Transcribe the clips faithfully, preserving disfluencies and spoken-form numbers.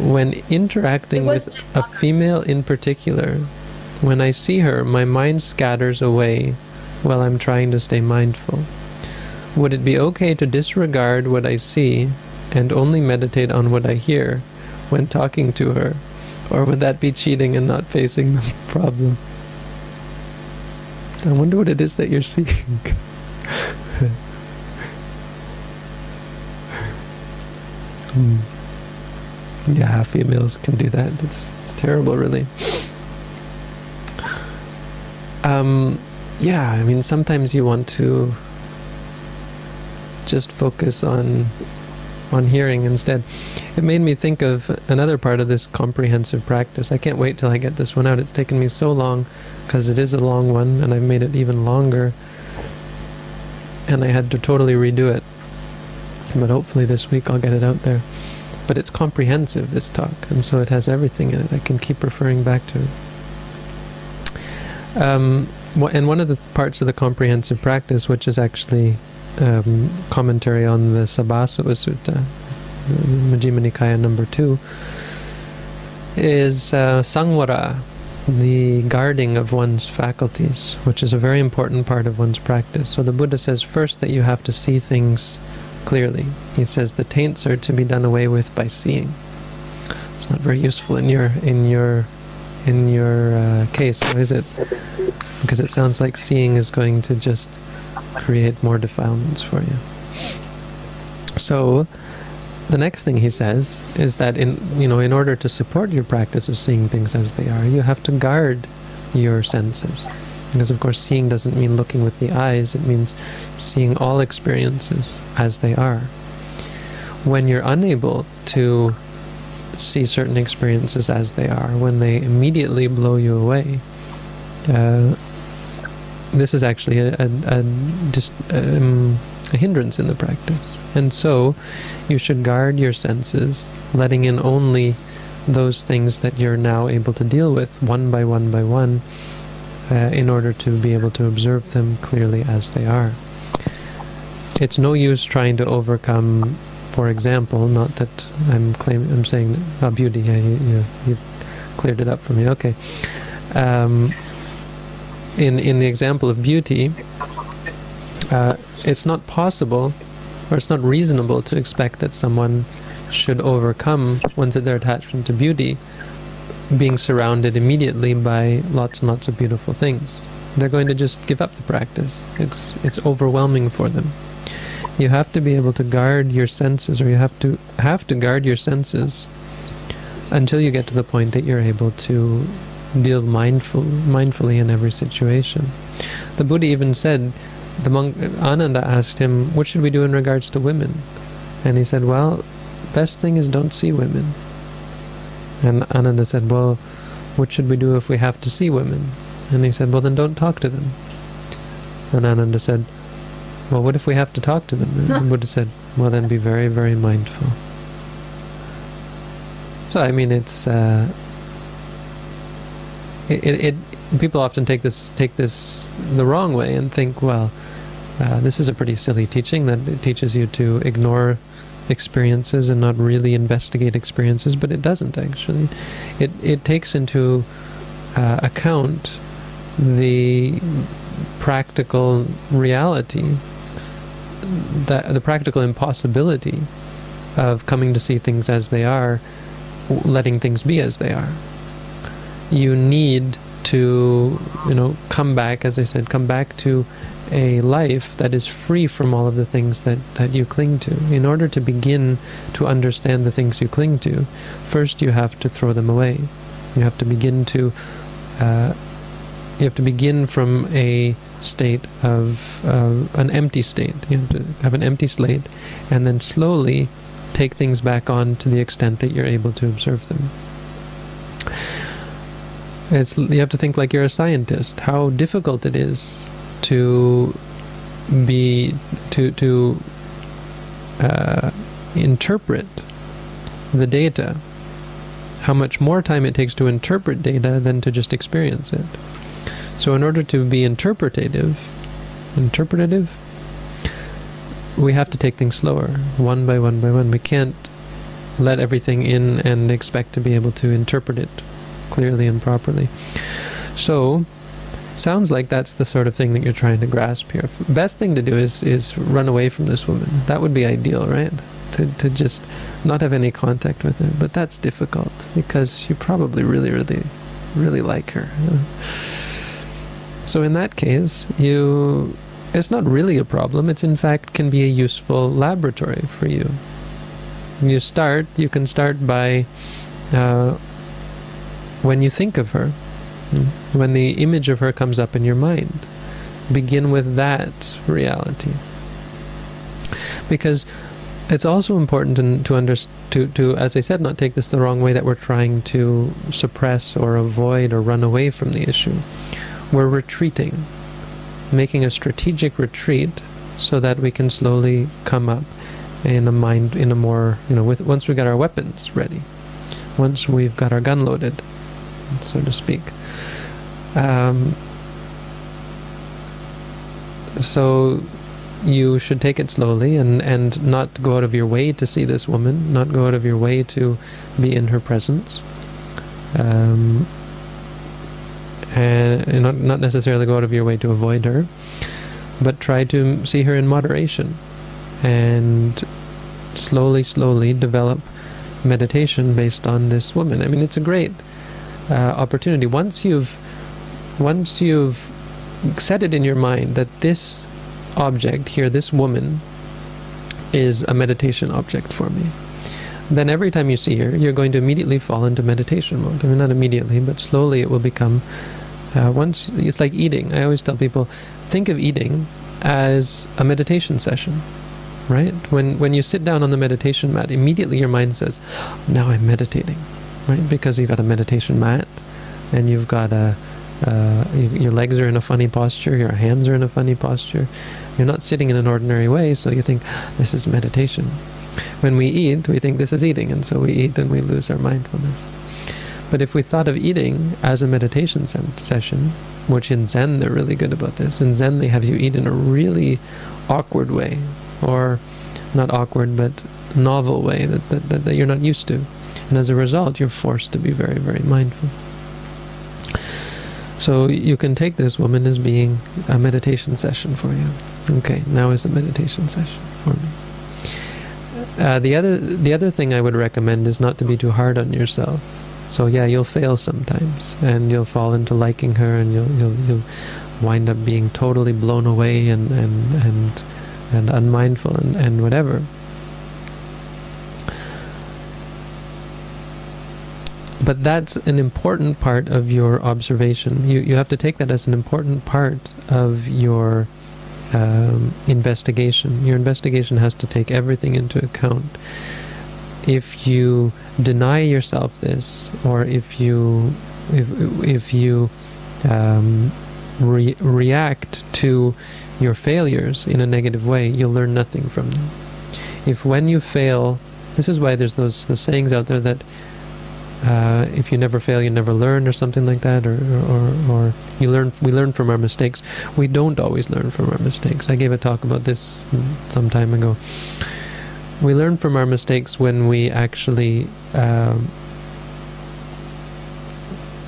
when interacting with a female in particular, when I see her, my mind scatters away while I'm trying to stay mindful. Would it be okay to disregard what I see and only meditate on what I hear when talking to her? Or would that be cheating and not facing the problem? I wonder what it is that you're seeing. hmm. Yeah, females can do that. It's it's terrible, really. Um, yeah, I mean, sometimes you want to just focus on on hearing instead. It made me think of another part of this comprehensive practice. I can't wait till I get this one out. It's taken me so long because it is a long one, and I've made it even longer, and I had to totally redo it. But hopefully this week I'll get it out there. But it's comprehensive, this talk, and so it has everything in it. I can keep referring back to it. Um, wh- and one of the th- parts of the comprehensive practice, which is actually Um, commentary on the Sabbasava Sutta, Majjhima Nikaya number two, is uh, Sangvara, the guarding of one's faculties, which is a very important part of one's practice. So the Buddha says first that you have to see things clearly. He says the taints are to be done away with by seeing. It's not very useful in your in your in your uh, case, though, is it? Because it sounds like seeing is going to just create more defilements for you. So the next thing he says is that in you know in order to support your practice of seeing things as they are, you have to guard your senses, because of course seeing doesn't mean looking with the eyes, it means seeing all experiences as they are. When you're unable to see certain experiences as they are, when they immediately blow you away, uh, this is actually a, a, a, dis, um, a hindrance in the practice. And so you should guard your senses, letting in only those things that you're now able to deal with, one by one by one, uh, in order to be able to observe them clearly as they are. It's no use trying to overcome, for example, not that I'm claiming, I'm saying, ah, oh, beauty, yeah, you, you, you cleared it up for me, okay. Um, In, in the example of beauty, uh, it's not possible, or it's not reasonable to expect that someone should overcome, once their attachment to beauty, being surrounded immediately by lots and lots of beautiful things. They're going to just give up the practice. It's, it's overwhelming for them. You have to be able to guard your senses, or you have to have to guard your senses until you get to the point that you're able to deal mindful, mindfully in every situation. The Buddha even said, the monk Ananda asked him, what should we do in regards to women? And he said, well, best thing is don't see women. And Ananda said, well, what should we do if we have to see women? And he said, well, then don't talk to them. And Ananda said, well, what if we have to talk to them? And the Buddha said, well, then be very, very mindful. So, I mean, it's... Uh, It, it, it people often take this take this the wrong way and think, well, uh, this is a pretty silly teaching, that it teaches you to ignore experiences and not really investigate experiences, but it doesn't actually. It it takes into uh, account the practical reality, that the practical impossibility of coming to see things as they are, letting things be as they are. You need to, you know, come back, as I said, come back to a life that is free from all of the things that, that you cling to. In order to begin to understand the things you cling to, first you have to throw them away. You have to begin to, uh, you have to begin from a state of uh, an empty state. You have to have an empty slate, and then slowly take things back on to the extent that you're able to observe them. It's, you have to think like you're a scientist. How difficult it is to be to to uh, interpret the data. How much more time it takes to interpret data than to just experience it. So, in order to be interpretative, interpretative, we have to take things slower, one by one by one. We can't let everything in and expect to be able to interpret it clearly and properly. So, sounds like that's the sort of thing that you're trying to grasp here. Best thing to do is is run away from this woman. That would be ideal, right? To, to just not have any contact with her. But that's difficult, because you probably really, really, really like her. You know? So in that case, you... it's not really a problem. It's in fact can be a useful laboratory for you. You start, you can start by uh, when you think of her, when the image of her comes up in your mind, begin with that reality. Because it's also important to, to, under, to, to, as I said, not take this the wrong way that we're trying to suppress or avoid or run away from the issue. We're retreating, making a strategic retreat so that we can slowly come up in a mind, in a more, you know, with, once we've got our weapons ready, once we've got our gun loaded, so to speak. Um, so you should take it slowly and, and not go out of your way to see this woman, not go out of your way to be in her presence. Um, and not, not necessarily go out of your way to avoid her, but try to see her in moderation and slowly, slowly develop meditation based on this woman. I mean, it's a great uh, opportunity. Once you've Once you've set it in your mind that this object here, this woman, is a meditation object for me, then every time you see her, you're going to immediately fall into meditation mode. I mean, not immediately, but slowly it will become, uh, once, it's like eating. I always tell people, think of eating as a meditation session, right? When, when you sit down on the meditation mat, immediately your mind says, now I'm meditating, right? Because you've got a meditation mat, and you've got a Uh, your legs are in a funny posture, your hands are in a funny posture. You're not sitting in an ordinary way, so you think, this is meditation. When we eat, we think this is eating, and so we eat and we lose our mindfulness. But if we thought of eating as a meditation se- session, which in Zen they're really good about this, in Zen they have you eat in a really awkward way, or not awkward, but novel way that, that, that, that you're not used to. And as a result, you're forced to be very, very mindful. So you can take this woman as being a meditation session for you. Okay, now is a meditation session for me. Uh, the other the other thing I would recommend is not to be too hard on yourself. So yeah, you'll fail sometimes, and you'll fall into liking her, and you'll you'll, you'll wind up being totally blown away and and and, and unmindful and, and whatever. But that's an important part of your observation. You you have to take that as an important part of your um, investigation. Your investigation has to take everything into account. If you deny yourself this, or if you if if you um, re- react to your failures in a negative way, you'll learn nothing from them. If when you fail, this is why there's those those sayings out there that. Uh, if you never fail, you never learn, or something like that, or, or, or you learn. We learn from our mistakes. We don't always learn from our mistakes. I gave a talk about this some time ago. We learn from our mistakes when we actually um,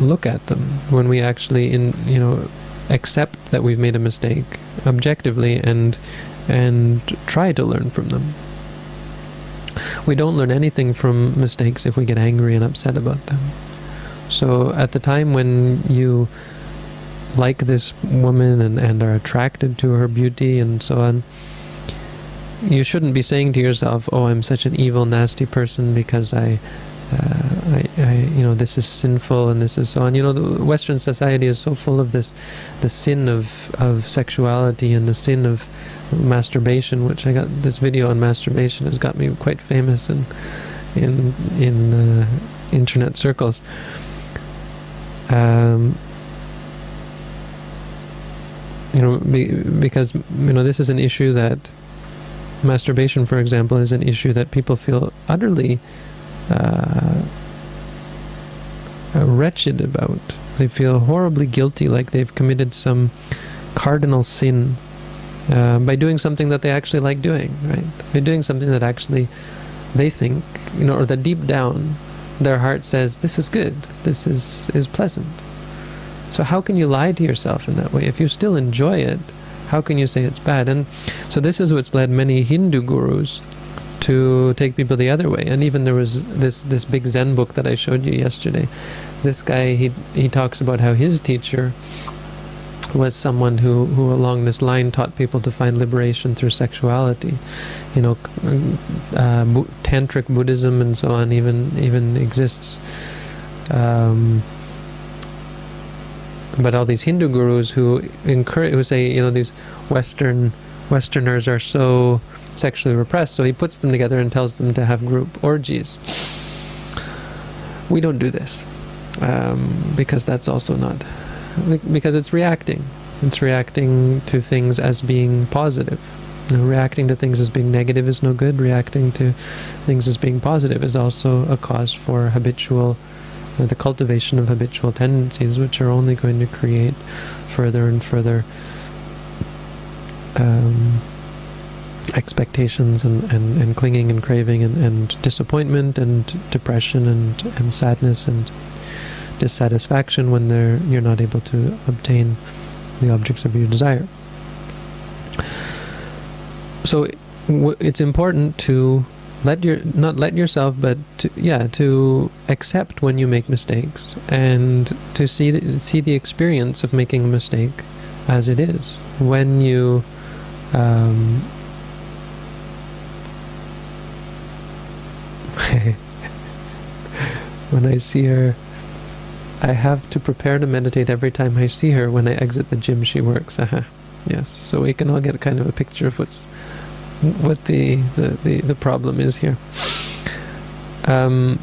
look at them, when we actually, in you know, accept that we've made a mistake objectively, and and try to learn from them. We don't learn anything from mistakes if we get angry and upset about them. So at the time when you like this woman and, and are attracted to her beauty and so on, you shouldn't be saying to yourself, oh, I'm such an evil, nasty person because I, uh, I, I you know, this is sinful and this is so on. You know, the Western society is so full of this, the sin of, of sexuality and the sin of masturbation, which I got this video on masturbation has got me quite famous in in in uh, internet circles. Um, you know, be, because you know this is an issue that masturbation, for example, is an issue that people feel utterly uh, wretched about. They feel horribly guilty, like they've committed some cardinal sin. Uh, by doing something that they actually like doing, right? By doing something that actually they think, you know, or that deep down their heart says, this is good, this is, is pleasant. So how can you lie to yourself in that way? If you still enjoy it, how can you say it's bad? And so this is what's led many Hindu gurus to take people the other way. And even there was this, this big Zen book that I showed you yesterday. This guy, he he talks about how his teacher was someone who, who along this line taught people to find liberation through sexuality. You know, uh, Tantric Buddhism and so on even, even exists. Um, but all these Hindu gurus who encourage, who say, you know, these Western Westerners are so sexually repressed, so he puts them together and tells them to have group orgies. We don't do this, um, because that's also not, because it's reacting. It's reacting to things as being positive. You know, reacting to things as being negative is no good. Reacting to things as being positive is also a cause for habitual, you know, the cultivation of habitual tendencies, which are only going to create further and further um, expectations and, and, and clinging and craving and, and disappointment and depression and, and sadness and dissatisfaction when they're, you're not able to obtain the objects of your desire. So w- it's important to let your not let yourself, but to, yeah, to accept when you make mistakes and to see the, see the experience of making a mistake as it is. When you um, when I see her, I have to prepare to meditate every time I see her. When I exit the gym, she works. Aha, uh-huh. Yes. So we can all get kind of a picture of what's what the the, the, the problem is here. Um.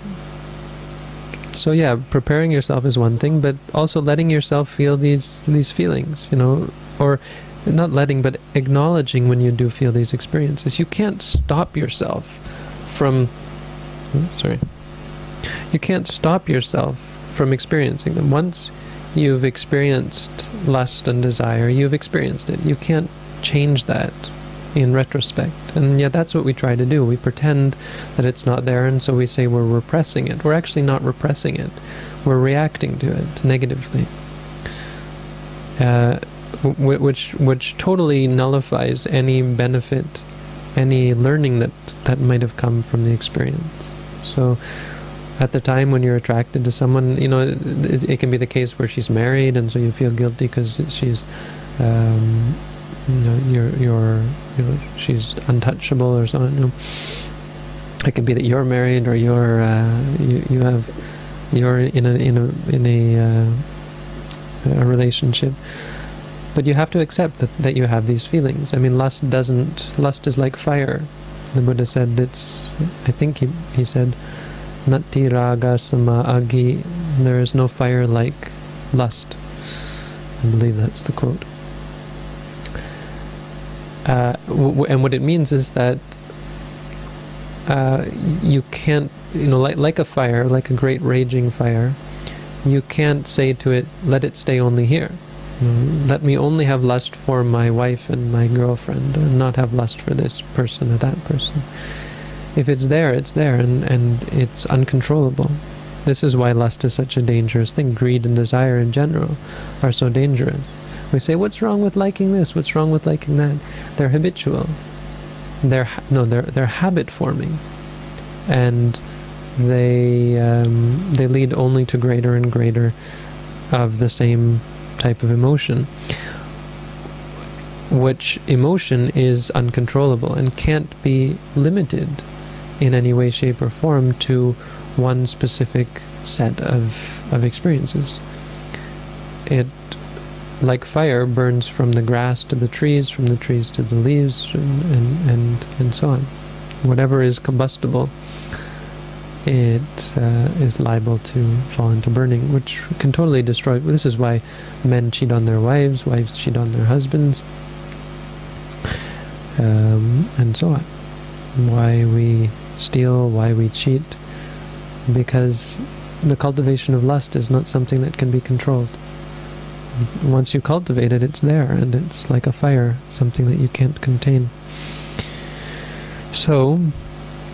So yeah, preparing yourself is one thing, but also letting yourself feel these these feelings, you know, or not letting, but acknowledging when you do feel these experiences. You can't stop yourself from. Sorry. You can't stop yourself from experiencing them. Once you've experienced lust and desire, you've experienced it. You can't change that in retrospect. And yet that's what we try to do. We pretend that it's not there, and so we say we're repressing it. We're actually not repressing it. We're reacting to it negatively, uh, w- which which totally nullifies any benefit, any learning that, that might have come from the experience. So at the time when you're attracted to someone, you know, it, it can be the case where she's married, and so you feel guilty because she's, um, you know, you're, you're, you know, she's untouchable or something. You know. It can be that you're married, or you're, uh, you, you have, you're in a in a in a, uh, a relationship, but you have to accept that, that you have these feelings. I mean, lust doesn't. Lust is like fire. The Buddha said it's. I think he he said. Nati raga sama agi. There is no fire like lust. I believe that's the quote. Uh, w- and what it means is that uh, you can't, you know, like, like a fire, like a great raging fire, you can't say to it, let it stay only here. Mm-hmm. Let me only have lust for my wife and my girlfriend, and not have lust for this person or that person. If it's there, it's there, and, and it's uncontrollable. This is why lust is such a dangerous thing. Greed and desire in general are so dangerous. We say, what's wrong with liking this? What's wrong with liking that? They're habitual. They're no, they're they're habit forming, and they um, they lead only to greater and greater of the same type of emotion, which emotion is uncontrollable and can't be limited in any way, shape, or form to one specific set of, of experiences. It, like fire, burns from the grass to the trees, from the trees to the leaves, and, and, and, and so on. Whatever is combustible, it uh, is liable to fall into burning, which can totally destroy. This is why men cheat on their wives, wives cheat on their husbands, Um, and so on. Why we steal, why we cheat, because the cultivation of lust is not something that can be controlled. Once you cultivate it, it's there, and it's like a fire, something that you can't contain. So,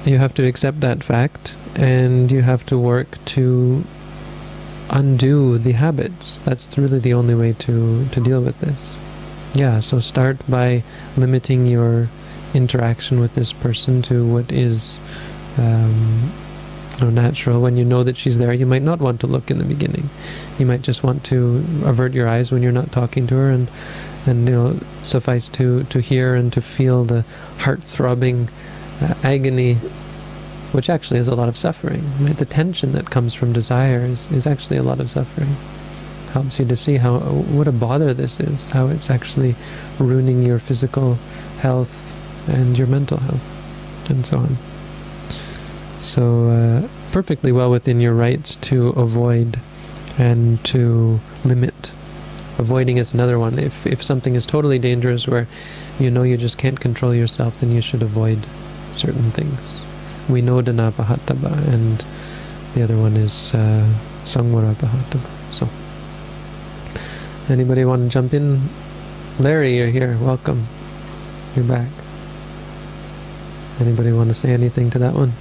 you have to accept that fact, and you have to work to undo the habits. That's really the only way to, to deal with this. Yeah, so start by limiting your interaction with this person to what is um, natural. When you know that she's there, you might not want to look in the beginning. You might just want to avert your eyes when you're not talking to her, and and you know, suffice to, to hear and to feel the heart-throbbing uh, agony, which actually is a lot of suffering. Right? The tension that comes from desire is, is actually a lot of suffering. Helps you to see how what a bother this is, how it's actually ruining your physical health and your mental health, and so on. So, uh, perfectly well within your rights to avoid and to limit. Avoiding is another one. If if something is totally dangerous where you know you just can't control yourself, then you should avoid certain things. We know dana pahattaba, and the other one is uh, Sangvara pahattaba. So, anybody want to jump in? Larry, you're here. Welcome. You're back. Anybody want to say anything to that one?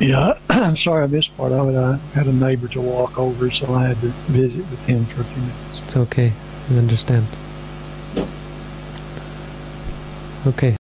Yeah, I'm sorry I missed part of it. I had a neighbor to walk over, so I had to visit with him for a few minutes. It's okay. I understand. Okay.